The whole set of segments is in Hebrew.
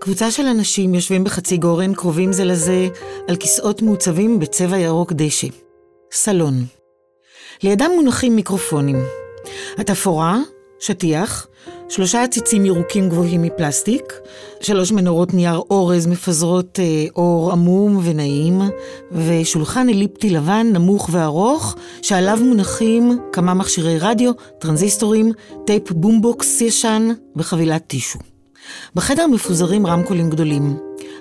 קבוצה של אנשים יושבים בחצי גורן קרובים זה לזה על כיסאות מעוצבים בצבע ירוק דשא. סלון. לידם מונחים מיקרופונים. התפורה, שטיח, 3 עציצים ירוקים גבוהים מפלסטיק, 3 מנורות נייר אורז מפזרות אור עמום ונעים, ושולחן אליפטי לבן נמוך וארוך, שעליו מונחים כמה מכשירי רדיו, טרנזיסטורים, טייפ בומבוקס ישן וחבילת טישו. בחדר מפוזרים רמקולים גדולים.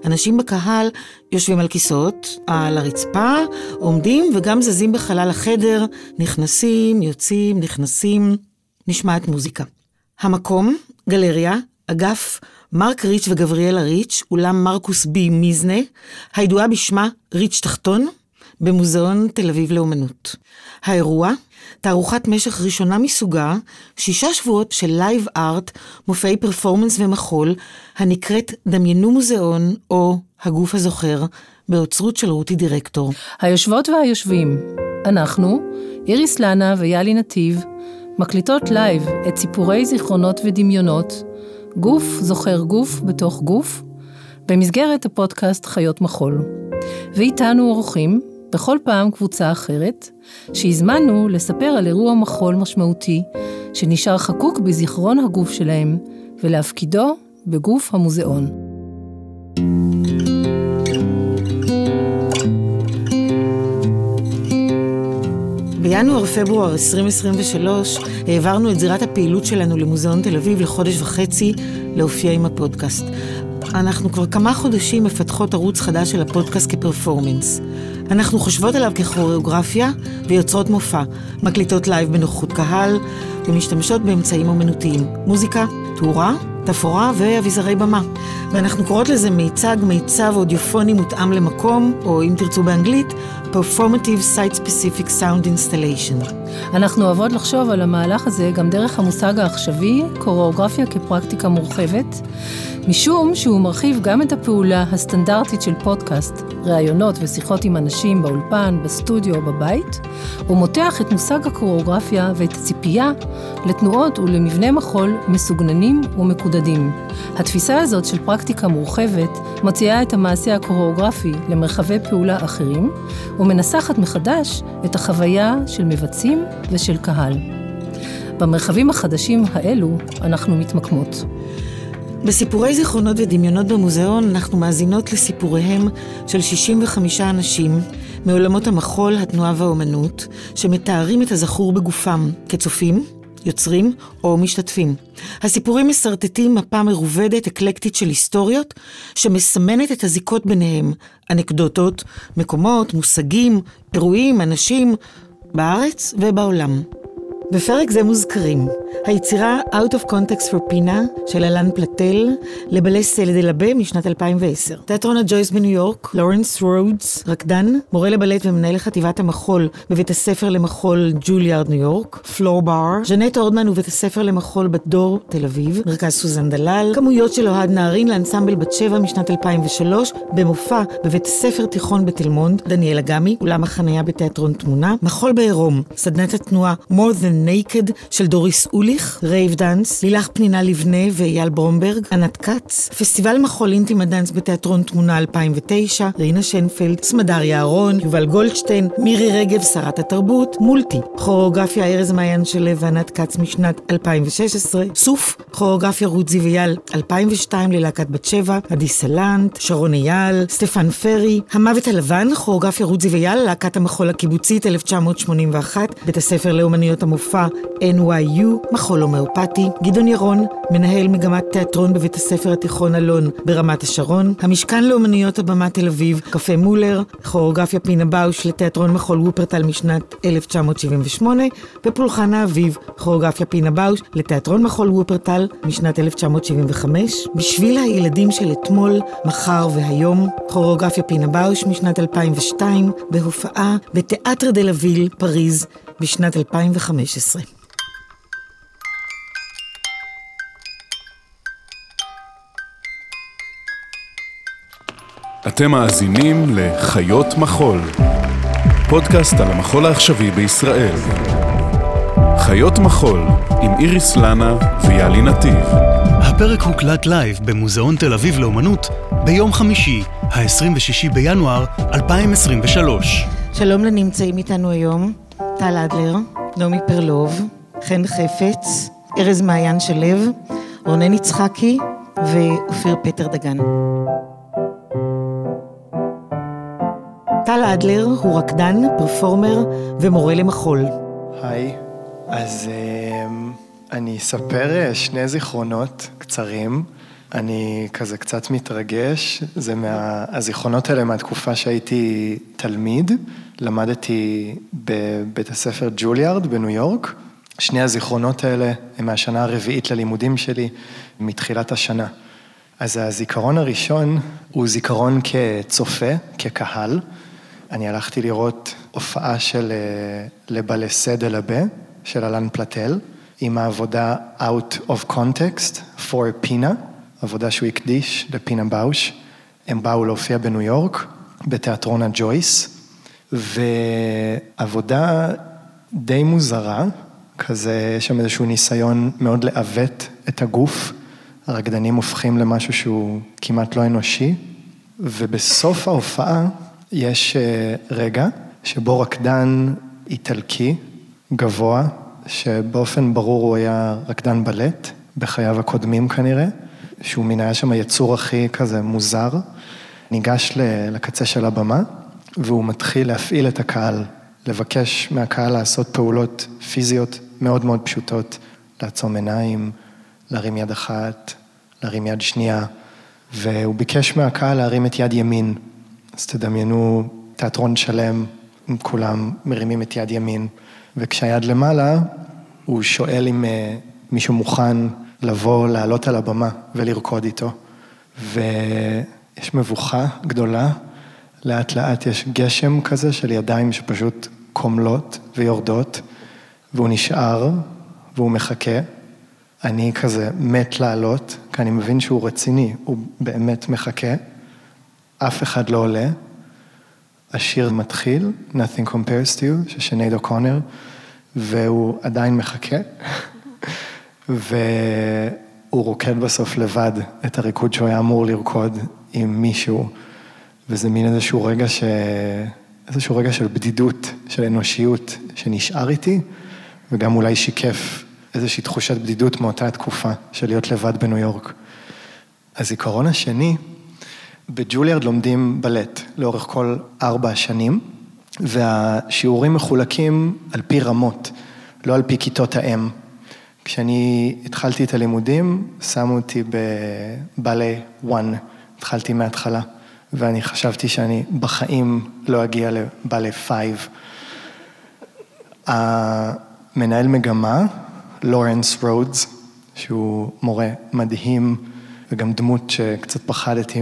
אנשים בקהל יושבים על כיסאות, על הרצפה, עומדים וגם זזים בחלל החדר, נכנסים, יוצאים, נכנסים, נשמעת מוזיקה. המקום, גלריה, אגף, מרק ריץ' וגבריאלה ריץ', אולם מרקוס בי מיזנה, הידועה בשמה ריץ' תחתון, במוזיאון תל אביב לאומנות. האירוע, תערוכת משך ראשונה מסוגה, 6 שבועות של לייב ארט, מופעי פרפורמנס ומחול, הנקראת דמיינו מוזיאון או הגוף הזוכר, באוצרות של רותי דירקטור. היושבות והיושבים, אנחנו, איריס לנה ויאלי נתיב, מקליטות לייב את סיפורי זיכרונות ודמיונות, גוף זוכר גוף בתוך גוף, במסגרת הפודקאסט חיות מחול. ואיתנו אורחים, בכל פעם קבוצה אחרת, שהזמנו לספר על אירוע מחול משמעותי, שנשאר חקוק בזיכרון הגוף שלהם, ולהפקידו בגוף המוזיאון. בינואר-פברואר 2023 העברנו את זירת הפעילות שלנו למוזיאון תל אביב לחודש וחצי להופיע עם הפודקאסט. אנחנו כבר כמה חודשים מפתחות ערוץ חדש של הפודקאסט כפרפורמנס. אנחנו חושבות עליו ככוריאוגרפיה ויוצרות מופע, מקליטות לייב בנוכחות קהל ומשתמשות באמצעים אומנותיים, מוזיקה, תאורה, תפורה ואביזרי במה. ואנחנו קוראות לזה מיצב אודיופוני מותאם למקום, או אם תרצו באנגלית, Performative Site Specific Sound Installation. אנחנו אוהבות לחשוב על המהלך הזה גם דרך המושג העכשווי, קוריאוגרפיה כפרקטיקה מורחבת, משום שהוא מרחיב גם את הפעולה הסטנדרטית של פודקאסט, ראיונות ושיחות עם אנשים באולפן, בסטודיו או בבית, ומותח את מושג הקוריאוגרפיה ואת הציפייה לתנועות ולמבנה מחול מסוגננים ומקודדים. התפיסה הזאת של פרקטיקה מורחבת מציעה את המעשה הקוריאוגרפי למרחבי פעולה אחרים, ומנסחת מחדש את החוויה של מבצעים ושל קהל. במרחבים החדשים האלו אנחנו מתמקמות. בסיפורי זיכרונות ודמיונות במוזיאון אנחנו מאזינות לסיפוריהם של 65 אנשים מעולמות המחול, התנועה והאומנות, שמתארים את הזכור בגופם כצופים, יוצרים או משתתפים. הסיפורים מסרטטים מפה מרובדת אקלקטית של היסטוריות שמסמנת את הזיקות ביניהם, אנקדוטות, מקומות, מושגים, אירועים, אנשים, בארץ ובעולם. בפרק זה מוזכרים היצירה Out of Context for Pina של אלן פלטל לבלי סל דלבה משנת 2010. תיאטרון הג'ויס בניו יורק, לורנס רודס, רקדן, מורה לבלט ומנהל חטיבת המחול בבית הספר למחול ג'וליארד ניו יורק, פלור בר, ז'נט אורדמן ובית הספר למחול בת דור תל אביב, מרכז סוזן דלל, כמויות של אוהד נהרין לאנסמבל בת שבע משנת 2003, במופע בבית הספר תיכון בתל מונד, דניאלה גמי, אולם החניה בתיאטרון תמונה, מחול בעירום, סדנת התנועה More Than Naked של דוריס אוליך, רייב דאנס, לילך פנינה לבנה ואייל ברומברג, ענת קץ, פסטיבל מחול אינטימדאנס בתיאטרון תמונה 2009, רינה שנפלד, סמדריה ארון, יובל גולדשטיין, מירי רגב שרת התרבות, מולטי, כוריאוגרפיה ארז מיין שלו וענת קץ משנת 2016, סוף, כוריאוגרפיה רוזי ויל 2002 ללהקת בת שבע, עדי סלנט, שרון אייל, סטפן פרי, המוות הלבן, כוריאוגרפיה רוזי ויל, להקת המחול הקיבוצית 1981, בית הספר לאומנויות מופע NYU, מחול הומאופתי, גדעון ירון, מנהל מגמת תיאטרון בבית הספר התיכון אלון ברמת השרון, המשכן לאומנויות הבמה תל אביב, קפה מולר, כוריאוגרפיה פינה באוש לתיאטרון מחול וופרטל משנת 1978, ופולחן האביב, כוריאוגרפיה פינה באוש לתיאטרון מחול וופרטל משנת 1975, בשביל הילדים של אתמול, מחר והיום, כוריאוגרפיה פינה באוש משנת 2002, בהופעה בתיאטר דל אביל, פריז, בשנת 2015. אתם מאזינים לחיות מחול, פודקאסט על המחול העכשווי בישראל. חיות מחול, עם איריס לנה ויאלי נתיב. הפרק הוקלט לייב במוזיאון תל אביב לאומנות ביום חמישי, ה-26 בינואר 2023. שלום לנמצאים איתנו היום, טל אדלר, נעמי פרלוב, חן חפץ, ארז מעיין שלו, רונן יצחקי ואופיר פטר דגן. טל אדלר הוא רקדן, פרפורמר ומורה למחול. היי, אז אני אספר שני זיכרונות קצרים. אני כזה קצת מתרגש, זה מהזיכרונות האלה מהתקופה שהייתי תלמיד, למדתי בבית הספר ג'וליארד בניו יורק. שני הזיכרונות האלה הם מהשנה הרביעית ללימודים שלי, מתחילת השנה. אז הזיכרון הראשון הוא זיכרון כצופה, כקהל. אני הלכתי לראות הופעה של לבלסה דלבה, של אלן פלטל, עם העבודה Out of Context for Pina, עבודה שהוא הקדיש לפינה באוש. הם באו להופיע בניו יורק, בתיאטרון הג'ויס, ועבודה די מוזרה, כזה יש שם איזשהו ניסיון מאוד לעוות את הגוף, הרקדנים הופכים למשהו שהוא כמעט לא אנושי, ובסוף ההופעה יש רגע שבו רקדן איטלקי גבוה, שבאופן ברור הוא היה רקדן בלט, בחייו הקודמים כנראה, שהוא מן היה שם היצור הכי כזה מוזר, ניגש לקצה של הבמה, והוא מתחיל להפעיל את הקהל, לבקש מהקהל לעשות פעולות פיזיות מאוד מאוד פשוטות, לעצום עיניים, להרים יד אחת, להרים יד שנייה, והוא ביקש מהקהל להרים את יד ימין. אז תדמיינו תיאטרון שלם, כולם מרימים את יד ימין, וכשהיד למעלה, הוא שואל אם מישהו מוכן לבוא, לעלות על הבמה ולרקוד איתו. ויש מבוכה גדולה, לאט לאט יש גשם כזה של ידיים שפשוט קומלות ויורדות, והוא נשאר והוא מחכה. אני כזה מת לעלות, כי אני מבין שהוא רציני, הוא באמת מחכה. אף אחד לא עולה. השיר מתחיל, Nothing Compares to You, ששנייד אוקונר, והוא עדיין מחכה. והוא רוקד בסוף לבד את הריקוד שהוא היה אמור לרקוד עם מישהו. וזה מין איזשהו רגע של בדידות, של אנושיות, שנשאר איתי, וגם אולי שיקף איזושהי תחושת בדידות מאותה התקופה של להיות לבד בניו יורק. הזיכרון השני, בג'וליארד לומדים בלט לאורך כל 4 שנים, והשיעורים מחולקים על פי רמות, לא על פי כיתות האם. כשאני התחלתי את הלימודים, שמו אותי בבאלי 1, התחלתי מההתחלה, ואני חשבתי שאני בחיים לא אגיע לבאלי 5. המנהל מגמה, לורנס רודס, שהוא מורה מדהים, וגם דמות שקצת פחדתי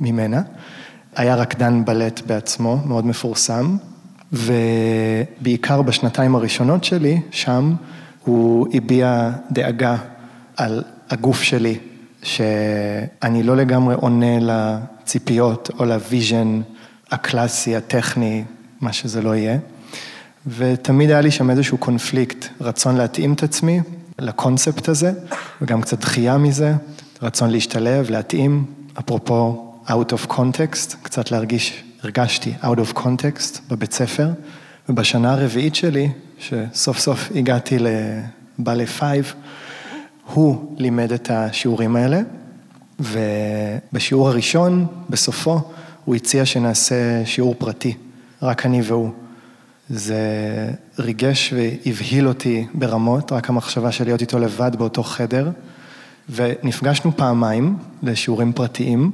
ממנה, היה רקדן בלט בעצמו, מאוד מפורסם, ובעיקר בשנתיים הראשונות שלי, שם הוא הביע דאגה על הגוף שלי, שאני לא לגמרי עונה לציפיות או לוויז'ן הקלאסי, הטכני, מה שזה לא יהיה. ותמיד היה לי שם איזשהו קונפליקט, רצון להתאים את עצמי לקונספט הזה, וגם קצת דחייה מזה, רצון להשתלב, להתאים, אפרופו out of context, קצת הרגשתי out of context בבית ספר, ובשנה הרביעית שלי, שסוף סוף הגעתי לבעלי 5, הוא לימד את השיעורים האלה, ובשיעור הראשון, בסופו, הוא הציע שנעשה שיעור פרטי, רק אני והוא. זה ריגש והבהיל אותי ברמות, רק המחשבה של להיות איתו לבד באותו חדר, ונפגשנו פעמיים לשיעורים פרטיים,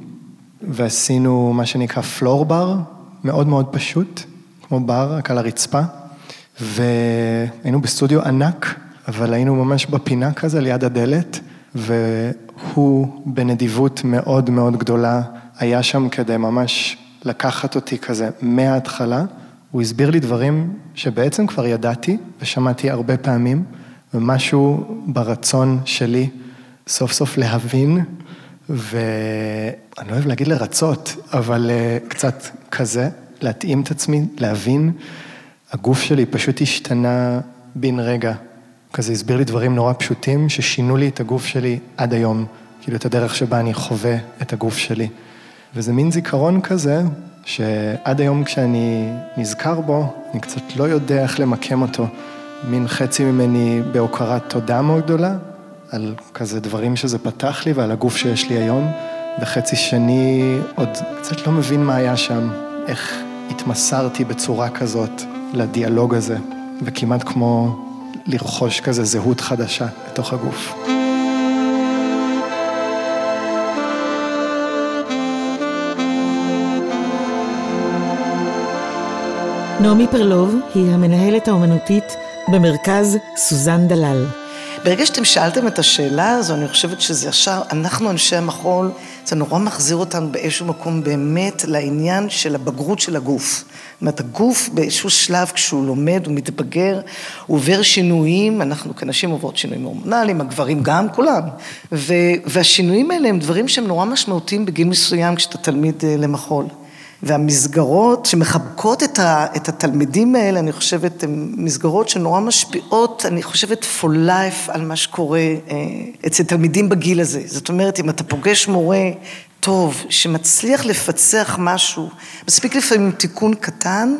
ועשינו מה שנקרא פלור בר, מאוד מאוד פשוט, כמו בר, רק על הרצפה, והיינו בסטודיו ענק, אבל היינו ממש בפינה כזה ליד הדלת, והוא בנדיבות מאוד מאוד גדולה, היה שם כדי ממש לקחת אותי כזה מההתחלה, הוא הסביר לי דברים שבעצם כבר ידעתי, ושמעתי הרבה פעמים, ומשהו ברצון שלי, סוף סוף להבין, ואני לא אוהב להגיד לרצות, אבל קצת כזה, להתאים את עצמי, להבין, הגוף שלי פשוט השתנה בן רגע, כזה הסביר לי דברים נורא פשוטים ששינו לי את הגוף שלי עד היום, כאילו את הדרך שבה אני חווה את הגוף שלי. וזה מין זיכרון כזה, שעד היום כשאני נזכר בו, אני קצת לא יודע איך למקם אותו. מין חצי ממני בהוקרת תודה מאוד גדולה, על כזה דברים שזה פתח לי ועל הגוף שיש לי היום, וחצי שני עוד קצת לא מבין מה היה שם, איך התמסרתי בצורה כזאת לדיאלוג הזה, וכמעט כמו לרכוש כזה זהות חדשה בתוך הגוף. נעמי פרלוב היא המנהלת האומנותית במרכז סוזן דלל. ברגע שאתם שאלתם את השאלה הזו, אני חושבת שזה ישר, אנחנו אנשי המחול, זה נורא מחזיר אותנו באיזשהו מקום באמת לעניין של הבגרות של הגוף. זאת אומרת, הגוף באיזשהו שלב, כשהוא לומד, הוא מתבגר, הוא עובר שינויים, אנחנו כנשים עוברות שינויים הורמונליים, הגברים גם, כולם. והשינויים האלה הם דברים שהם נורא משמעותיים בגיל מסוים כשאתה תלמיד למחול. והמסגרות שמחבקות את התלמידים האלה, אני חושבת, הן מסגרות שנורא משפיעות, אני חושבת, for life על מה שקורה אצל תלמידים בגיל הזה. זאת אומרת, אם אתה פוגש מורה טוב, שמצליח לפצח משהו, מספיק לפעמים תיקון קטן,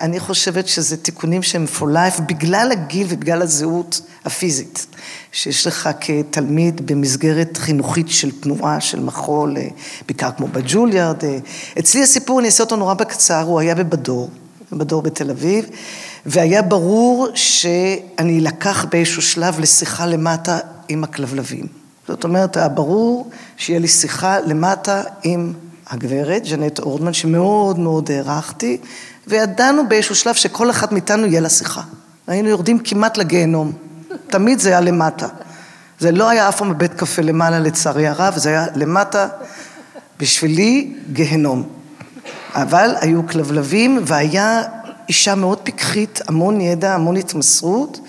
אני חושבת שזה תיקונים שהם for life, בגלל הגיל ובגלל הזהות הפיזית, שיש לך כתלמיד במסגרת חינוכית של תנועה, של מחול, בעיקר כמו בג'וליארד. אצלי הסיפור, אני אעשה אותו נורא בקצר, הוא היה בבדור בתל אביב, והיה ברור שאני לקח באיזשהו שלב לשיחה למטה עם הכלבלבים. זאת אומרת, היה ברור שיהיה לי שיחה למטה עם הגברת, ז'נט אורדמן, שמאוד מאוד הערכתי, וידענו באיזשהו שלב שכל אחד מאיתנו יהיה לה שיחה. היינו יורדים כמעט לגיהנום. תמיד זה היה למטה. זה לא היה אף פעם בבית קפה למעלה לצערי הרב, זה היה למטה, בשבילי, גיהנום. אבל היו כלבלבים, והיה אישה מאוד פיקחית, המון ידע, המון התמסרות,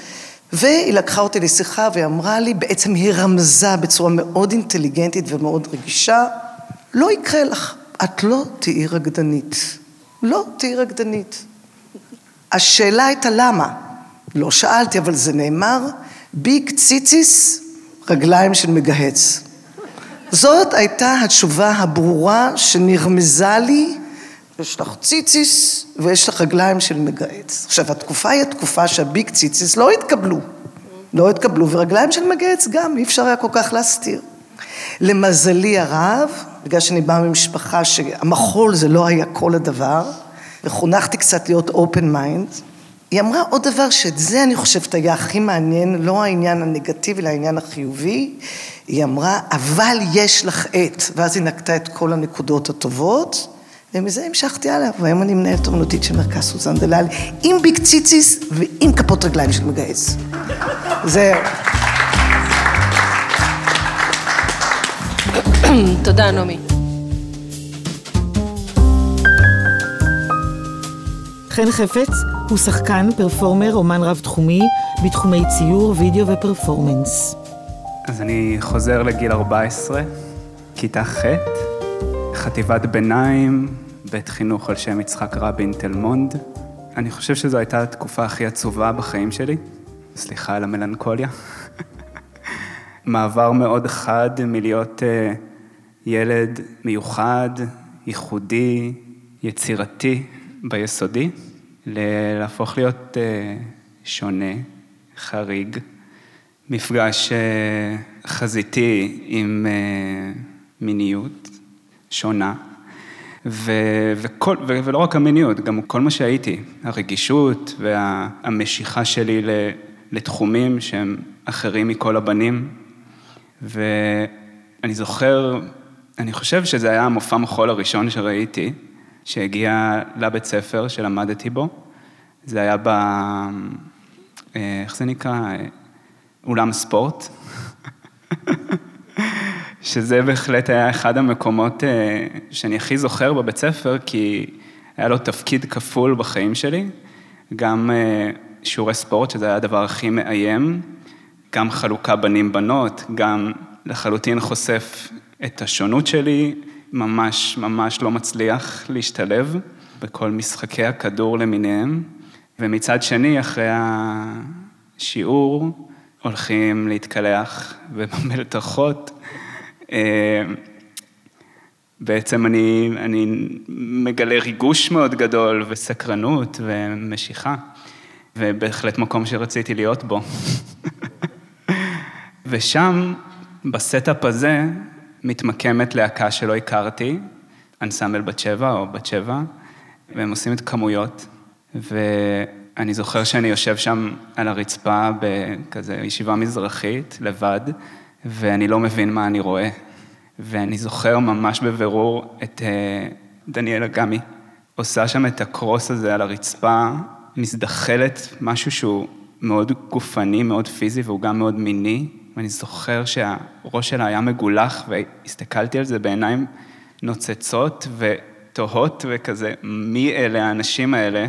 והיא לקחה אותי לשיחה, והיא אמרה לי, בעצם היא רמזה בצורה מאוד אינטליגנטית ומאוד רגישה, לא יקרה לך, את לא תהיי רקדנית. לא תהיי רקדנית. השאלה הייתה למה? לא שאלתי, אבל זה נאמר, ביק ציציס, רגליים של מגהץ. זאת הייתה התשובה הברורה שנרמזה לי, יש לך ציציס ויש לך רגליים של מגהץ. עכשיו, התקופה היא התקופה שהביק ציציס לא התקבלו. לא התקבלו, ורגליים של מגהץ גם, אי אפשר היה כל כך להסתיר. למזלי הרב, בגלל שאני באה ממשפחה שהמחול זה לא היה כל הדבר, וחונכתי קצת להיות אופן מיינד, היא אמרה עוד דבר שאת זה אני חושבת היה הכי מעניין, לא העניין הנגטיבי, אלא העניין החיובי, היא אמרה, אבל יש לך את, ואז היא נקטה את כל הנקודות הטובות, ומזה המשכתי הלאה, והיום אני מנהלת אומנותית של מרכז סוזן דלל, עם ביק ציציס ועם כפות רגליים של מגייס. זהו. תודה, נעמי. חן חפץ הוא שחקן, פרפורמר, אומן רב-תחומי, בתחומי ציור, וידאו ופרפורמנס. אז אני חוזר לגיל 14, כיתה ח', חטיבת ביניים, בית חינוך על שם יצחק רבין תל-מונד. אני חושב שזו הייתה התקופה הכי עצובה בחיים שלי. סליחה על המלנכוליה. מעבר מאוד חד מלהיות ילד מיוחד, ייחודי, יצירתי ביסודי, להפוך להיות שונה, חריג, מפגש חזיתי עם מיניות שונה, ולא רק המיניות, גם כל מה שהייתי, הרגישות והמשיכה שלי לתחומים שהם אחרים מכל הבנים, ואני זוכר, אני חושב שזה היה המופע מחול הראשון שראיתי, שהגיע לבית ספר שלמדתי בו, זה היה איך זה נקרא? אולם ספורט, שזה בהחלט היה אחד המקומות שאני הכי זוכר בבית ספר, כי היה לו תפקיד כפול בחיים שלי, גם שיעורי ספורט, שזה היה הדבר הכי מאיים, גם חלוקה בנים-בנות, גם לחלוטין חושף את השונות שלי, ממש ממש לא מצליח להשתלב בכל משחקי הכדור למיניהם, ומצד שני, אחרי השיעור, הולכים להתקלח ובמלתחות. בעצם אני מגלה ריגוש מאוד גדול וסקרנות ומשיכה, ובהחלט מקום שרציתי להיות בו. ושם, בסטאפ הזה, מתמקמת להקה שלא הכרתי, אנסמבל בת שבע או בת שבע, והם עושים את כמויות, ואני זוכר שאני יושב שם על הרצפה בכזה ישיבה מזרחית, לבד, ואני לא מבין מה אני רואה. ואני זוכר ממש בבירור את דניאלה גמי, עושה שם את הקרוס הזה על הרצפה, מזדחלת משהו שהוא מאוד גופני, מאוד פיזי, והוא גם מאוד מיני, ואני זוכר שהראש שלה היה מגולח, והסתכלתי על זה בעיניים נוצצות ותוהות, וכזה, מי אלה האנשים האלה?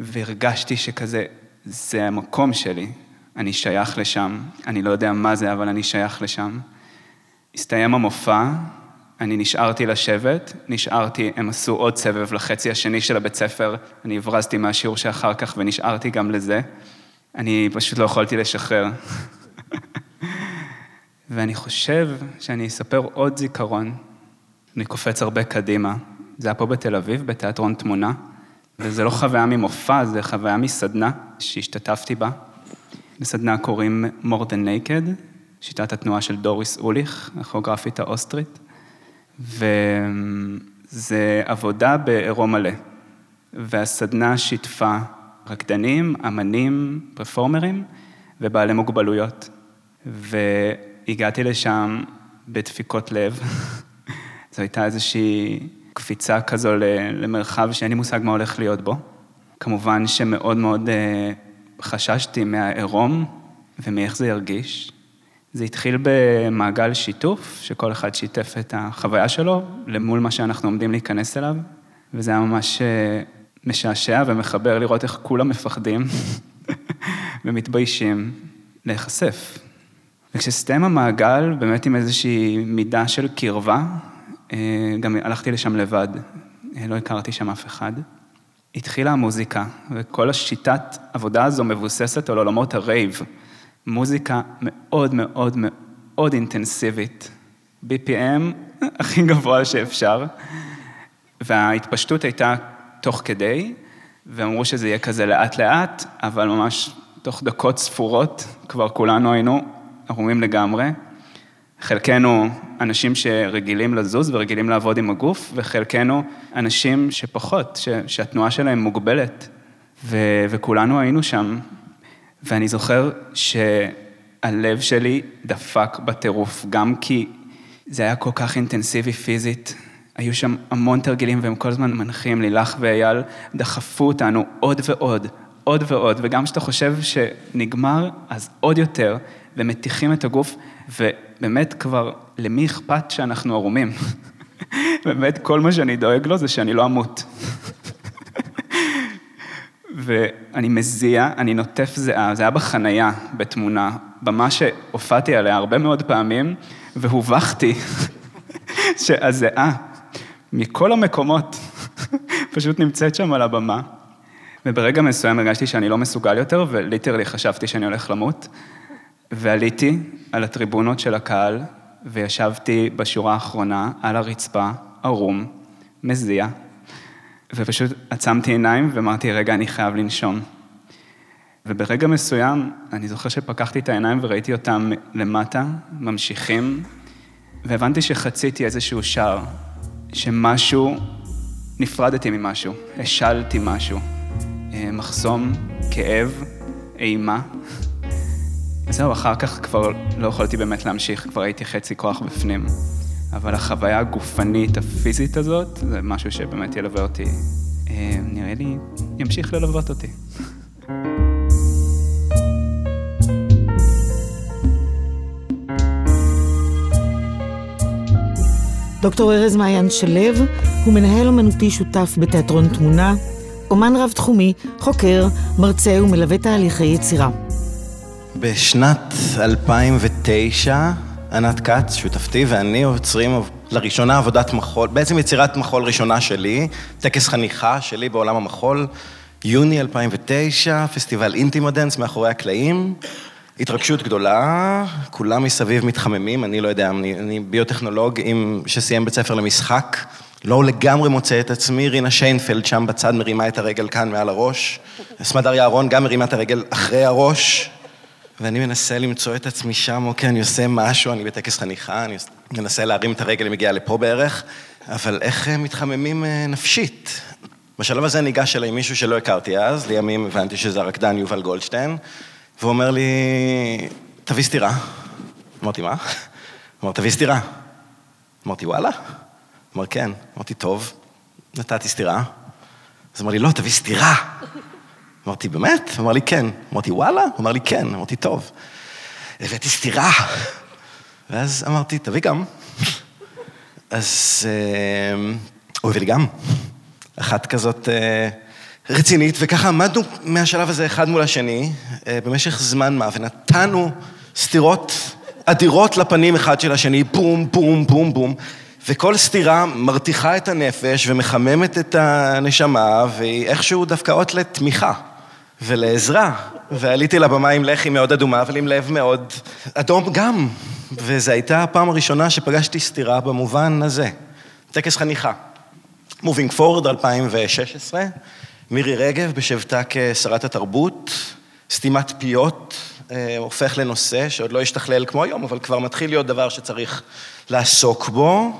והרגשתי שכזה, זה המקום שלי, אני שייך לשם, אני לא יודע מה זה, אבל אני שייך לשם. הסתיים המופע, אני נשארתי לשבת, הם עשו עוד סבב לחצי השני של הבית ספר, אני הברזתי מהשיעור שאחר כך ונשארתי גם לזה, אני פשוט לא יכולתי לשחרר. ואני חושב שאני אספר עוד זיכרון, אני קופץ הרבה קדימה, זה היה פה בתל אביב, בתיאטרון תמונה, וזה לא חוויה ממופע, זה חוויה מסדנה שהשתתפתי בה. בסדנה קוראים More Than Naked, שיטת התנועה של דוריס אוליך, הכוריאוגרפית האוסטרית, וזה עבודה בעירום מלא. והסדנה שיתפה רקדנים, אמנים, פרפורמרים ובעלי מוגבלויות. והגעתי לשם בדפיקות לב. זו הייתה איזושהי קפיצה כזו למרחב שאין לי מושג מה הולך להיות בו. כמובן שמאוד מאוד חששתי מהעירום ומאיך זה ירגיש. זה התחיל במעגל שיתוף, שכל אחד שיתף את החוויה שלו, למול מה שאנחנו עומדים להיכנס אליו, וזה היה ממש משעשע ומחבר לראות איך כולם מפחדים ומתביישים להיחשף. וכשסתם המעגל, באמת עם איזושהי מידה של קרבה, גם הלכתי לשם לבד, לא הכרתי שם אף אחד, התחילה המוזיקה, וכל השיטת עבודה הזו מבוססת על עולמות הרייב, מוזיקה מאוד מאוד מאוד אינטנסיבית, BPM הכי גבוה שאפשר, וההתפשטות הייתה תוך כדי, ואמרו שזה יהיה כזה לאט לאט, אבל ממש תוך דקות ספורות, כבר כולנו היינו ערומים לגמרי, חלקנו אנשים שרגילים לזוז ורגילים לעבוד עם הגוף, וחלקנו אנשים שפחות, שהתנועה שלהם מוגבלת, וכולנו היינו שם, ואני זוכר שהלב שלי דפק בטירוף, גם כי זה היה כל כך אינטנסיבי פיזית. היו שם המון תרגילים, והם כל הזמן מנחים, לילך ואייל, דחפו אותנו עוד ועוד, עוד ועוד, וגם שאתה חושב שנגמר, אז עוד יותר, ומתיחים את הגוף, ובאמת כבר למי אכפת שאנחנו ערומים? באמת כל מה שאני דואג לו זה שאני לא אמות. ואני מזיע, אני נוטף זיעה, זה היה בחנייה, בתמונה, במה שהופעתי עליה הרבה מאוד פעמים, והובכתי שהזיעה מכל המקומות פשוט נמצאת שם על הבמה. וברגע מסוים הרגשתי שאני לא מסוגל יותר, וליטרלי חשבתי שאני הולך למות, ועליתי על הטריבונות של הקהל, וישבתי בשורה האחרונה על הרצפה, ערום, מזיע, ופשוט עצמתי עיניים ואמרתי, רגע, אני חייב לנשום. וברגע מסוים, אני זוכר שפקחתי את העיניים וראיתי אותם למטה, ממשיכים, והבנתי שחציתי איזשהו שער, שמשהו, נפרדתי ממשהו, השלתי משהו, מחסום, כאב, אימה. וזהו, אחר כך כבר לא יכולתי באמת להמשיך, כבר הייתי חצי כוח בפנים. אבל החוויה הגופנית, הפיזית הזאת, זה משהו שבאמת ילווה אותי. נראה לי, ימשיך ללוות אותי. דוקטור ארז מעיין שלו הוא מנהל אומנותי שותף בתיאטרון תמונה, אומן רב-תחומי, חוקר, מרצה ומלווה תהליכי יצירה. בשנת 2009, ענת קץ, שותפתי, ואני יוצרים לראשונה עבודת מחול, בעצם יצירת מחול ראשונה שלי, טקס חניכה שלי בעולם המחול, יוני 2009, פסטיבל אינטימדנס מאחורי הקלעים, התרגשות גדולה, כולם מסביב מתחממים, אני לא יודע, אני ביוטכנולוג שסיים בית ספר למשחק, לא לגמרי מוצא את עצמי, רינה שיינפלד שם בצד מרימה את הרגל כאן מעל הראש, סמדריה ארון גם מרימה את הרגל אחרי הראש, ואני מנסה למצוא את עצמי שם, אוקיי, אני עושה משהו, אני בטקס חניכה, אני מנסה להרים את הרגל, היא מגיעה לפה בערך, אבל איך מתחממים נפשית? בשלב הזה ניגש אליי מישהו שלא הכרתי אז, לימים הבנתי שזה הרקדן יובל גולדשטיין, והוא אומר לי, תביא סתירה. אמרתי, מה? אמר, תביא סתירה. אמרתי, וואלה? אמר, כן. אמרתי, טוב, נתתי סתירה. אז אמר לי, לא, תביא סתירה. אמרתי, באמת? אמר לי, כן. אמרתי, וואלה? אמר לי, כן. אמרתי, טוב. הבאתי סתירה. ואז אמרתי, תביא גם. אז הוא הביא לי גם. אחת כזאת רצינית, וככה עמדנו מהשלב הזה אחד מול השני, במשך זמן מה, ונתנו סתירות אדירות לפנים אחד של השני, בום, בום, בום, בום, וכל סתירה מרתיחה את הנפש ומחממת את הנשמה, והיא איכשהו דווקא אות לתמיכה ולעזרה, ועליתי לבמה עם לחי מאוד אדומה, אבל עם לב מאוד אדום גם, וזו הייתה הפעם הראשונה שפגשתי סתירה במובן הזה, טקס חניכה. מובינג פורד 2016, מירי רגב בשבתה כשרת התרבות, סתימת פיות, הופך לנושא שעוד לא ישתכלל כמו היום, אבל כבר מתחיל להיות דבר שצריך לעסוק בו.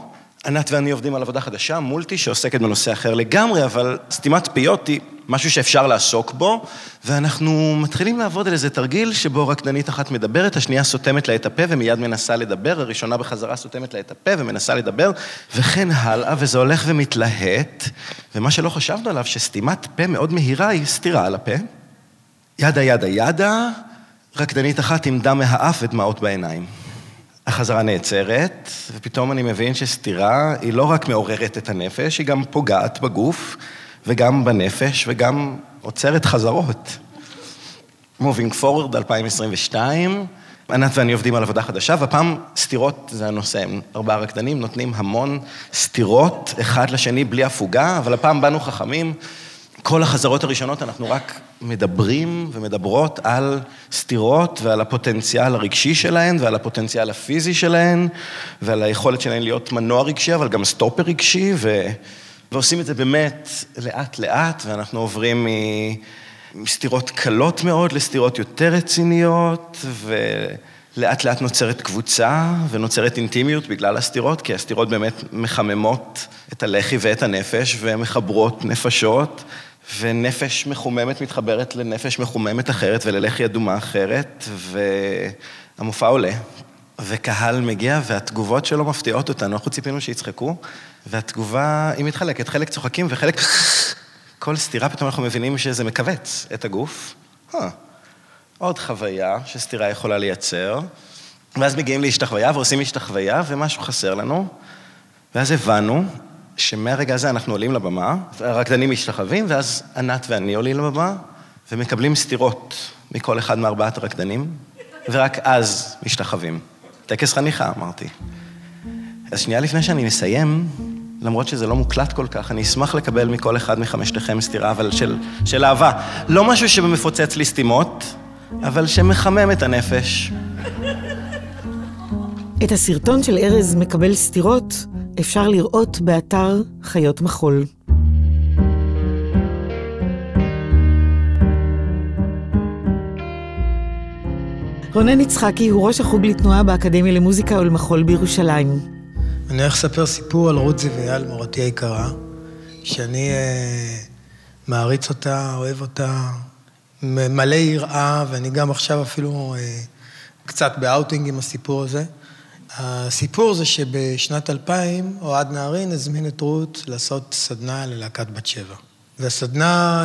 ענת ואני עובדים על עבודה חדשה, מולטי, שעוסקת בנושא אחר לגמרי, אבל סתימת פיות היא משהו שאפשר לעסוק בו, ואנחנו מתחילים לעבוד על איזה תרגיל שבו רק דנית אחת מדברת, השנייה סותמת לה את הפה ומיד מנסה לדבר, הראשונה בחזרה סותמת לה את הפה ומנסה לדבר, וכן הלאה, וזה הולך ומתלהט, ומה שלא חשבנו עליו, שסתימת פה מאוד מהירה היא סתירה על הפה, ידה ידה ידה, רק דנית אחת עם דם מהאף ודמעות בעיניים. החזרה נעצרת, ופתאום אני מבין שסתירה היא לא רק מעוררת את הנפש, היא גם פוגעת בגוף, וגם בנפש, וגם עוצרת חזרות. Moving forward, 2022, ענת ואני עובדים על עבודה חדשה, והפעם סתירות זה הנושא, 4 רקדנים נותנים המון סתירות, אחד לשני בלי הפוגה, אבל הפעם באנו חכמים, כל החזרות הראשונות אנחנו רק מדברים ומדברות על סתירות ועל הפוטנציאל הרגשי שלהן ועל הפוטנציאל הפיזי שלהן ועל היכולת שלהן להיות מנוע רגשי אבל גם סטופר רגשי ועושים את זה באמת לאט לאט ואנחנו עוברים מסתירות קלות מאוד לסתירות יותר רציניות ולאט לאט נוצרת קבוצה ונוצרת אינטימיות בגלל הסתירות כי הסתירות באמת מחממות את הלחי ואת הנפש ומחברות נפשות ונפש מחוממת מתחברת לנפש מחוממת אחרת וללחי אדומה אחרת והמופע עולה וקהל מגיע והתגובות שלו מפתיעות אותנו אנחנו ציפינו שיצחקו והתגובה היא מתחלקת חלק צוחקים וחלק כל סתירה פתאום אנחנו מבינים שזה מכווץ את הגוף עוד חוויה שסתירה יכולה לייצר ואז מגיעים להשתחוויה ועושים השתחוויה ומשהו חסר לנו ואז הבנו שמהרגע הזה אנחנו עולים לבמה, הרקדנים משתחווים, ואז ענת ואני עולים לבמה, ומקבלים סתירות מכל אחד מ4 הרקדנים, ורק אז משתחווים. טקס חניכה, אמרתי. אז שנייה לפני שאני מסיים, למרות שזה לא מוקלט כל כך, אני אשמח לקבל מכל אחד מ5 סתירה, אבל של אהבה. לא משהו שמפוצץ לי סתימות, אבל שמחמם את הנפש. את הסרטון של ארז מקבל סתירות, אפשר לראות באתר חיות מחול. רונן יצחקי הוא ראש החוג לתנועה באקדמיה למוזיקה ולמחול בירושלים. אני הולך לספר סיפור על רוצי ויל, מורתי היקרה, שאני מעריץ אותה, אוהב אותה, מלא יראה, ואני גם עכשיו אפילו קצת באוטינג עם הסיפור הזה. הסיפור זה שבשנת 2000, אוהד נהרין הזמין את רות לעשות סדנה ללהקת בת שבע. והסדנה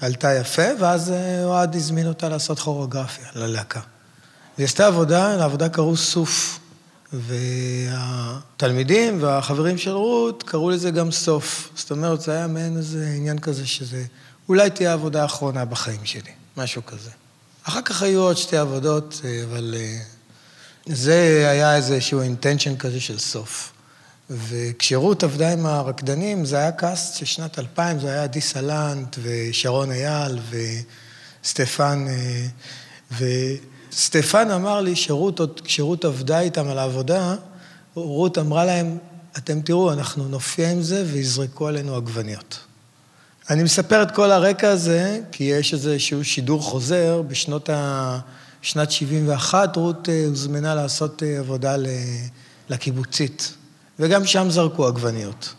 עלתה יפה, ואז אוהד הזמין אותה לעשות כוריאוגרפיה ללהקה. והיא עשתה עבודה, לעבודה קראו סוף. והתלמידים והחברים של רות קראו לזה גם סוף. זאת אומרת, זה היה מעין איזה עניין כזה שזה, אולי תהיה העבודה האחרונה בחיים שלי, משהו כזה. אחר כך היו עוד 2 עבודות, אבל זה היה איזשהו אינטנשן כזה של סוף. וכשרות עבדה עם הרקדנים, זה היה קאסט של שנת 2000, זה היה עדי סלנט ושרון אייל וסטפן סטפן אמר לי, שרות עבדה איתם על העבודה, רות אמרה להם, אתם תראו, אנחנו נופיע עם זה ויזרקו עלינו עגבניות. אני מספר את כל הרקע הזה, כי יש איזשהו שידור חוזר, בשנת 71 רות הוזמנה לעשות עבודה לקיבוצית, וגם שם זרקו עגבניות.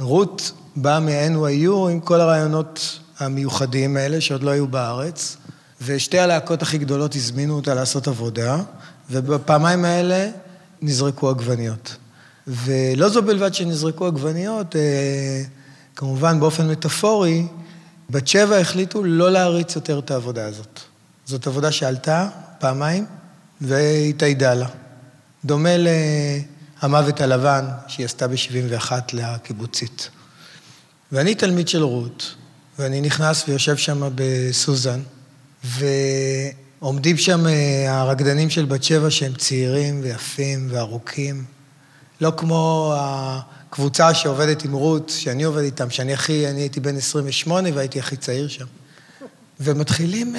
רות באה מ-NYU עם כל הרעיונות המיוחדים האלה שעוד לא היו בארץ, ושתי הלהקות הכי גדולות הזמינו אותה לעשות עבודה, ובפעמיים האלה נזרקו עגבניות. ולא זו בלבד שנזרקו עגבניות, כמובן באופן מטאפורי, בת שבע החליטו לא להריץ יותר את העבודה הזאת. זאת עבודה שעלתה פעמיים, והיא תעידה לה. דומה להמוות הלבן שהיא עשתה ב-71 לקיבוצית. ואני תלמיד של רות, ואני נכנס ויושב שם בסוזן, ועומדים שם הרקדנים של בת שבע שהם צעירים ויפים וארוכים, לא כמו הקבוצה שעובדת עם רות, שאני עובד איתם, שאני הייתי בן 28 והייתי הכי צעיר שם. ומתחילים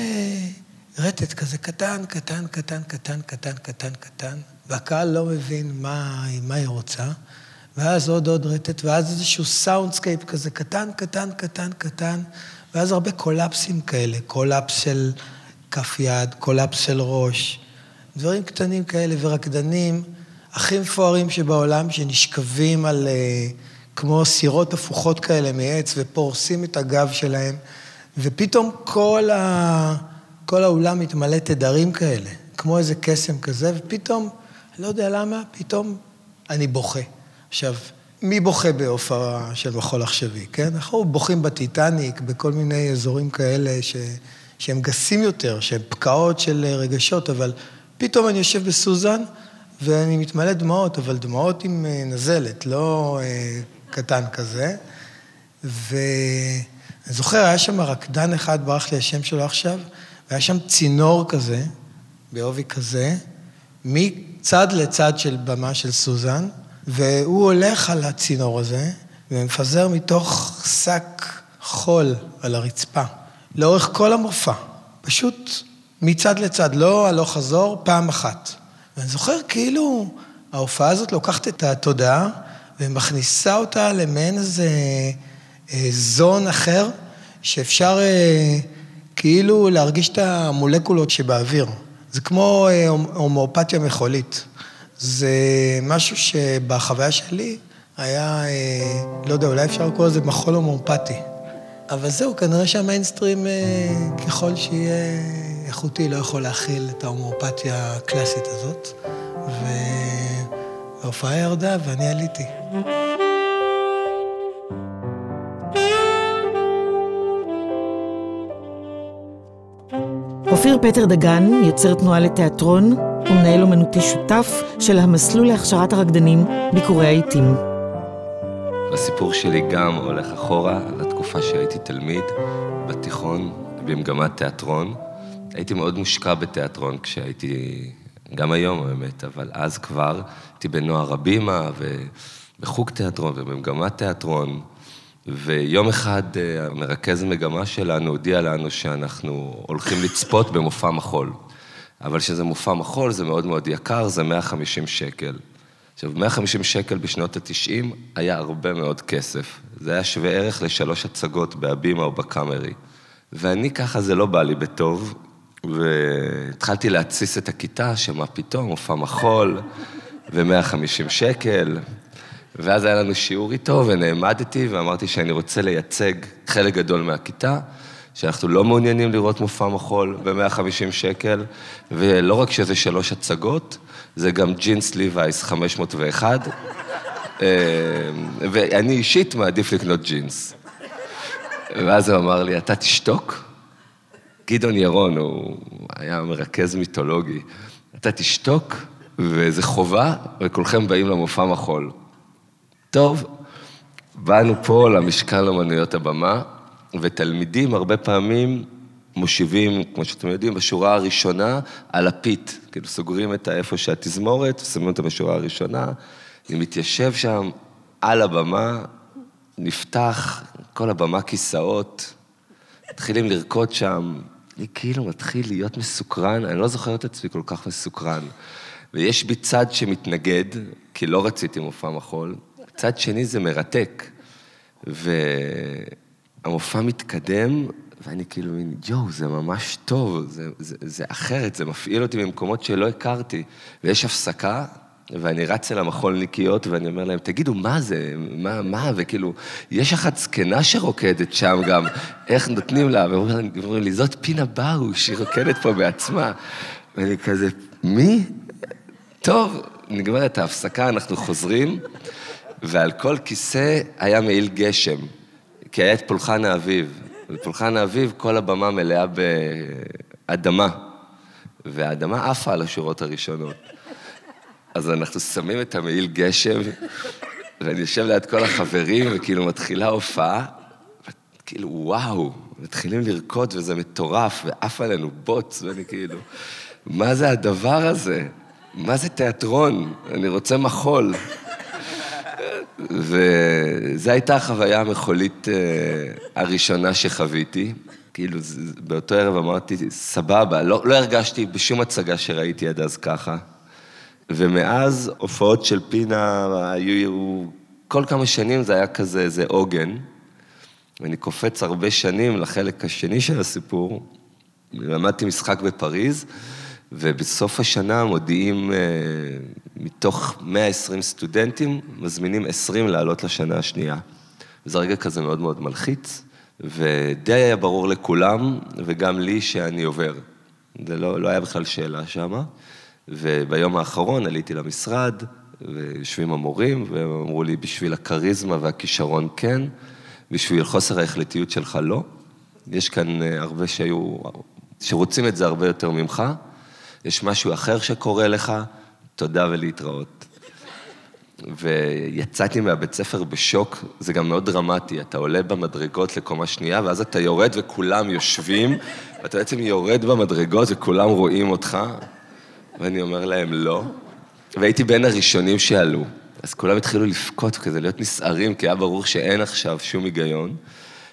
רטט כזה קטן, קטן, קטן, קטן, קטן, קטן, קטן, והקהל לא מבין מה היא רוצה, ואז עוד רטט, ואז איזשהו סאונדסקייפ כזה קטן, קטן, קטן, קטן, ואז הרבה קולאפסים כאלה, קולאפס של כף יד, קולאפס של ראש, דברים קטנים כאלה ורקדנים, הכי מפוארים שבעולם שנשכבים על, כמו סירות הפוכות כאלה מעץ, ופורסים את הגב שלהם, ופתאום כל האולם מתמלא תדרים כאלה, כמו איזה קסם כזה, ופתאום, לא יודע למה, פתאום אני בוכה. עכשיו, מי בוכה בהופעה של מחול עכשווי, כן? אנחנו בוכים בטיטניק, בכל מיני אזורים כאלה שהם גסים יותר, שהם פקעות של רגשות, אבל פתאום אני יושב בסוזן, ואני מתמלא דמעות, אבל דמעות עם נזלת, לא קטן כזה. ואני זוכר, היה שם רקדן אחד, ברח לי השם שלו עכשיו, והיה שם צינור כזה, בעובי כזה, מצד לצד של במה של סוזן, והוא הולך על הצינור הזה, ומפזר מתוך שק חול על הרצפה, לאורך כל המופע, פשוט מצד לצד, לא הלוך חזור, פעם אחת. ואני זוכר כאילו ההופעה הזאת לוקחת את התודעה, ומכניסה אותה למעין איזה זון אחר, שאפשר כאילו להרגיש את המולקולות שבאוויר. זה כמו הומאופתיה מחולית. זה משהו שבחוויה שלי היה, לא יודע, אולי אפשר לקרוא לזה מחול הומאופתי. אבל זהו, כנראה שהמיינסטרים, ככל שיהיה איכותי, לא יכול להכיל את ההומאופתיה הקלאסית הזאת. וההופעה ירדה ואני עליתי. אופיר פטר דגן יוצר תנועה לתיאטרון ומנהל אומנותי שותף של המסלול להכשרת הרקדנים ביקורי העיתים. הסיפור שלי גם הולך אחורה לתקופה שהייתי תלמיד בתיכון במגמת תיאטרון. הייתי מאוד מושקע בתיאטרון כשהייתי, גם היום האמת, אבל אז כבר הייתי בנוער הבימה ובחוג תיאטרון ובמגמת תיאטרון. ויום אחד מרכז המגמה שלנו הודיע לנו שאנחנו הולכים לצפות במופע מחול. אבל שזה מופע מחול, זה מאוד מאוד יקר, זה 150 שקל. עכשיו, 150 שקל בשנות ה-90 היה הרבה מאוד כסף. זה היה שווה ערך ל3 הצגות בהבימה או בקאמרי. ואני ככה זה לא בא לי בטוב, והתחלתי להציס את הכיתה, שמה פתאום, מופע מחול, ו-150 שקל. ואז היה לנו שיעור איתו, ונעמדתי, ואמרתי שאני רוצה לייצג חלק גדול מהכיתה, שאנחנו לא מעוניינים לראות מופע מחול ב-150 שקל, ולא רק שזה 3 הצגות, זה גם ג'ינס ליווייס 501, ואני אישית מעדיף לקנות ג'ינס. ואז הוא אמר לי, אתה תשתוק? גדעון ירון, הוא היה מרכז מיתולוגי, אתה תשתוק, וזה חובה, וכולכם באים למופע מחול. טוב, באנו פה למשכן לאמנויות הבמה, ותלמידים הרבה פעמים מושיבים, כמו שאתם יודעים, בשורה הראשונה על הפית. כאילו סוגרים את איפה שהתזמורת, ושמים אותה בשורה הראשונה, היא מתיישב שם על הבמה, נפתח כל הבמה כיסאות, מתחילים לרקוד שם, אני כאילו מתחיל להיות מסוכרן, אני לא זוכר את עצמי כל כך מסוכרן. ויש בי צד שמתנגד, כי לא רציתי מופע מחול, צד שני זה מרתק, והמופע מתקדם, ואני כאילו, יואו, זה ממש טוב, זה אחרת, זה מפעיל אותי במקומות שלא הכרתי, ויש הפסקה, ואני רץ אל המחול ניקיות, ואני אומר להם, תגידו, מה זה? מה? וכאילו, יש אחת זקנה שרוקדת שם גם, איך נותנים לה? ואומרים לי, זאת פינה באוש, היא רוקדת פה בעצמה. ואני כזה, מי? טוב, נגמרת ההפסקה, אנחנו חוזרים, ועל כל כיסא היה מעיל גשם, כי היה את פולחן האביב. ופולחן האביב, כל הבמה מלאה באדמה, והאדמה עפה על השורות הראשונות. אז אנחנו שמים את המעיל גשם, ואני יושב ליד כל החברים, וכאילו מתחילה הופעה, וכאילו, וואו, מתחילים לרקוד, וזה מטורף, ועף עלינו בוץ, ואני כאילו, מה זה הדבר הזה? מה זה תיאטרון? אני רוצה מחול. וזו הייתה החוויה המחולית הראשונה שחוויתי. כאילו, באותו ערב אמרתי, סבבה, לא הרגשתי בשום הצגה שראיתי עד אז ככה. ומאז הופעות של פינה היו, כל כמה שנים זה היה כזה איזה עוגן, ואני קופץ הרבה שנים לחלק השני של הסיפור, למדתי משחק בפריז, ובסוף השנה מודיעים מתוך 120 סטודנטים, מזמינים 20 לעלות לשנה השנייה. וזה רגע כזה מאוד מאוד מלחיץ, ודי היה ברור לכולם, וגם לי שאני עובר. זה לא היה בכלל שאלה שמה. וביום האחרון עליתי למשרד, ויושבים המורים, והם אמרו לי, בשביל הקריזמה והכישרון כן, בשביל חוסר ההחלטיות שלך לא. יש כאן הרבה שרוצים את זה הרבה יותר ממך, יש משהו אחר שקורה לך, תודה ולהתראות. ויצאתי מהבית ספר בשוק, זה גם מאוד דרמטי, אתה עולה במדרגות לקומה שנייה, ואז אתה יורד וכולם יושבים, ואתה בעצם יורד במדרגות וכולם רואים אותך, ואני אומר להם לא, והייתי בין הראשונים שעלו, אז כולם התחילו לפקוט כזה, להיות נסערים, כי היה ברור שאין עכשיו שום היגיון,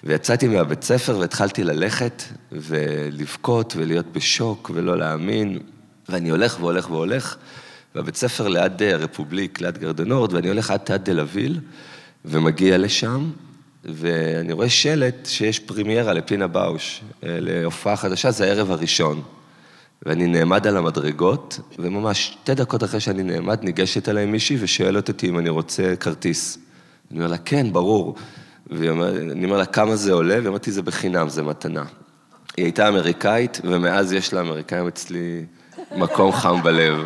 ויצאתי מהבית ספר והתחלתי ללכת ולבכות ולהיות בשוק ולא להאמין, ואני הולך והולך והולך, והבית ספר ליד הרפובליק, ליד גרדנורד, ואני הולך עד תעד דל אביל, ומגיע לשם, ואני רואה שלט שיש פרימיירה לפינה באוש, להופעה חדשה, זה הערב הראשון. ואני נעמד על המדרגות, וממש 2 דקות אחרי שאני נעמד, ניגשת אליי מישהי ושואלת אותי אם אני רוצה כרטיס. אני אומר לה, כן, ברור. ואני אומר לה, כמה זה עולה? ואמרתי, זה בחינם, זה מתנה. היא הייתה אמריקאית, ומאז יש לאמריקאים אצלי מקום חם בלב.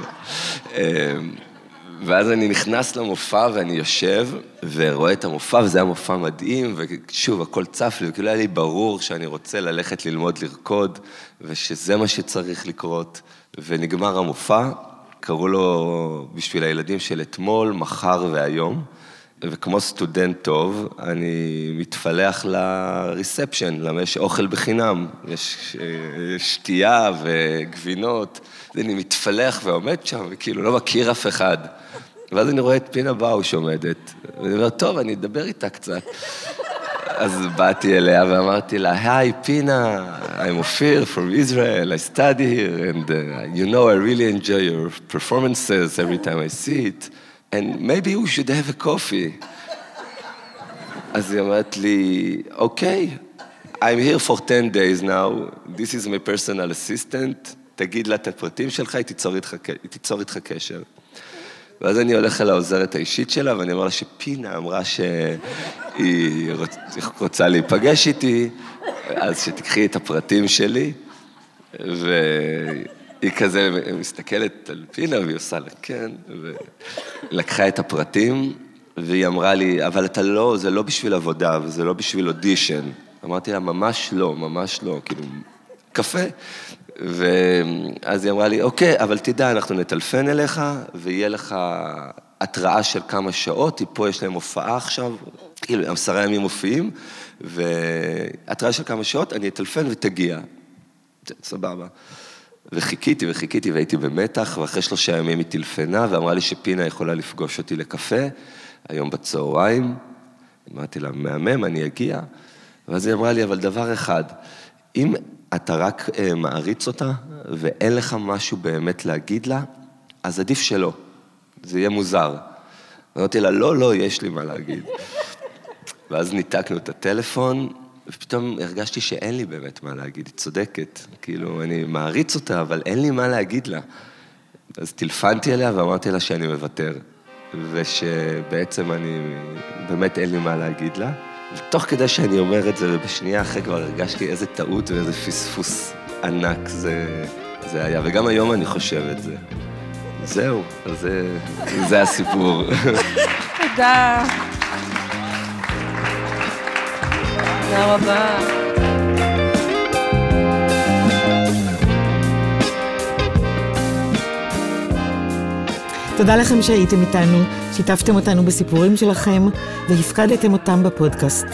ואז אני נכנס למופע, ואני יושב, ורואה את המופע, וזה היה מופע מדהים, ושוב, הכל צף לי, וכאילו היה לי ברור שאני רוצה ללכת ללמוד לרקוד, ושזה מה שצריך לקרות, ונגמר המופע, קראו לו בשביל הילדים של אתמול, מחר והיום, וכמו סטודנט טוב, אני מתפלח לריספשן, למה יש אוכל בחינם, יש שתייה וגבינות, אני מתפלח ועומד שם, וכאילו לא מכיר אף אחד. ואז אני רואה את פינה באוש עומדת, ואני אומר, טוב, אני אדבר איתה קצת. אז באתי אליה ואמרתי לה, היי פינה, I'm Ophir from Israel, I study here, and you know I really enjoy your performances every time I see it. and maybe we should have a coffee. אז היא אמרת לי, אוקיי, I'm here for 10 days now, this is my personal assistant, תגיד לה את הפרטים שלך, היא תיצור איתך קשר. ואז אני הולך אל העוזרת האישית שלה, ואני אומר לה שפינה אמרה שהיא רוצה להיפגש איתי, אז שתקחי את הפרטים שלי, היא כזה מסתכלת על פינה, והיא עושה לה, כן, ולקחה את הפרטים, והיא אמרה לי, אבל אתה לא, זה לא בשביל עבודה, וזה לא בשביל אודישן. אמרתי לה, ממש לא, ממש לא, כאילו, קפה. ואז היא אמרה לי, אוקיי, אבל תדע, אנחנו נטלפן אליך, ויהיה לך התראה של כמה שעות, פה יש להם הופעה עכשיו, כאילו, 10 ימים מופיעים, והתראה של כמה שעות, אני אטלפן ותגיע. סבבה. וחיכיתי וחיכיתי והייתי במתח, ואחרי 3 ימים היא טלפנה ואמרה לי שפינה יכולה לפגוש אותי לקפה, היום בצהריים, אמרתי לה, מהמם, אני אגיע, ואז היא אמרה לי, אבל דבר אחד, אם אתה רק מעריץ אותה, ואין לך משהו באמת להגיד לה, אז עדיף שלא. זה יהיה מוזר. ואמרתי לה, לא, לא, יש לי מה להגיד. ואז ניתקנו את הטלפון, ופתאום הרגשתי שאין לי באמת מה להגיד, היא צודקת. כאילו, אני מעריץ אותה, אבל אין לי מה להגיד לה. אז טלפנתי אליה ואמרתי לה שאני מוותר. ושבעצם אני, באמת אין לי מה להגיד לה. ותוך כדי שאני אומר את זה, ובשנייה אחרי כבר הרגשתי איזה טעות ואיזה פספוס ענק זה היה. וגם היום אני חושב את זה. זהו, אז זה הסיפור. תודה. תודה רבה. תודה לכם שהייתם איתנו, שיתפתם אותנו בסיפורים שלכם והפקדתם אותם בפודקאסט.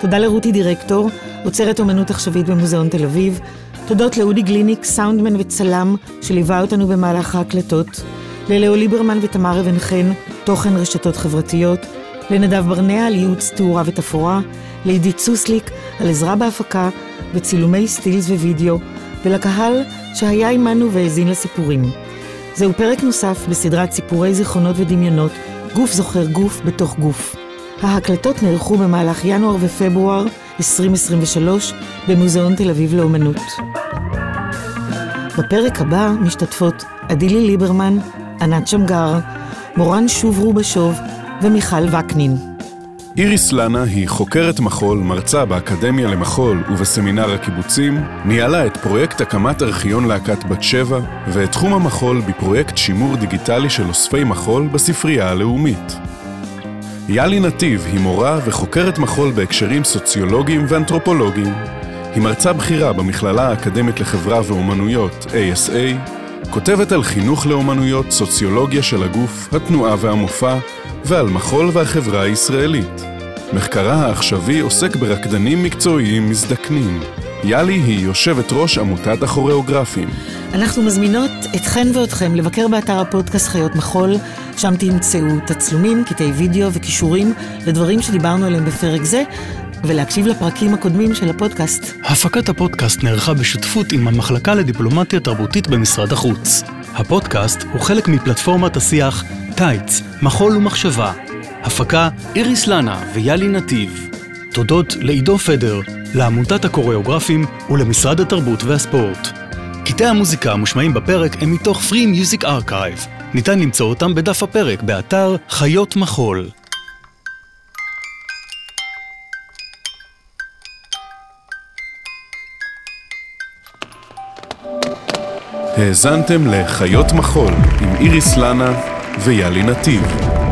תודה לרותי דירקטור, עוצרת אומנות עכשווית במוזיאון תל אביב. תודות לאודי גליניק, סאונדמן וצלם, שליווה אותנו במהלך ההקלטות. ללאו ליברמן ותמר אבן חן, תוכן רשתות חברתיות. לנדב ברנע על ייעוץ תאורה ותפורה. לידי צוסליק על עזרה בהפקה וצילומי סטילס ווידאו. ולקהל שהיה עימנו והזין לסיפורים. זהו פרק נוסף בסדרת סיפורי זיכרונות ודמיונות, גוף זוכר גוף בתוך גוף. ההקלטות נערכו במהלך ינואר ופברואר 2023 במוזיאון תל אביב לאומנות. בפרק הבא משתתפות עדילי ליברמן, ענת שמגר, מורן שוברו בשוב ומיכל וקנין. איריס לנה היא חוקרת מחול, מרצה באקדמיה למחול ובסמינר הקיבוצים, ניהלה את פרויקט הקמת ארכיון להקת בת שבע ואת תחום המחול בפרויקט שימור דיגיטלי של אוספי מחול בספרייה הלאומית. יאלי נתיב היא מורה וחוקרת מחול בהקשרים סוציולוגיים ואנתרופולוגיים. היא מרצה בכירה במכללה האקדמית לחברה ואומנויות, ASA, כותבת על חינוך לאומנויות, סוציולוגיה של הגוף, התנועה והמופע, ועל מחול והחברה הישראלית. מחקרה העכשווי עוסק ברקדנים מקצועיים מזדקנים. יאלי היא יושבת ראש עמותת הכוריאוגרפים. אנחנו מזמינות אתכן ואתכם לבקר באתר הפודקאסט חיות מחול, שם תמצאו תצלומים, קטעי וידאו וקישורים לדברים שדיברנו עליהם בפרק זה, ולהקשיב לפרקים הקודמים של הפודקאסט. הפקת הפודקאסט נערכה בשותפות עם המחלקה לדיפלומטיה תרבותית במשרד החוץ. הפודקאסט הוא חלק מפלטפורמת השיח טייץ, מחול ומחשבה. הפקה איריס לנה ויאלי נתיב. תודות לעידו פדר, לעמותת הקוריאוגרפים ולמשרד התרבות והספורט. קטעי המוזיקה המושמעים בפרק הם מתוך Free Music Archive. ניתן למצוא אותם בדף הפרק באתר חיות מחול. האזנתם לחיות מחול עם איריס לנה ויאלי נתיב.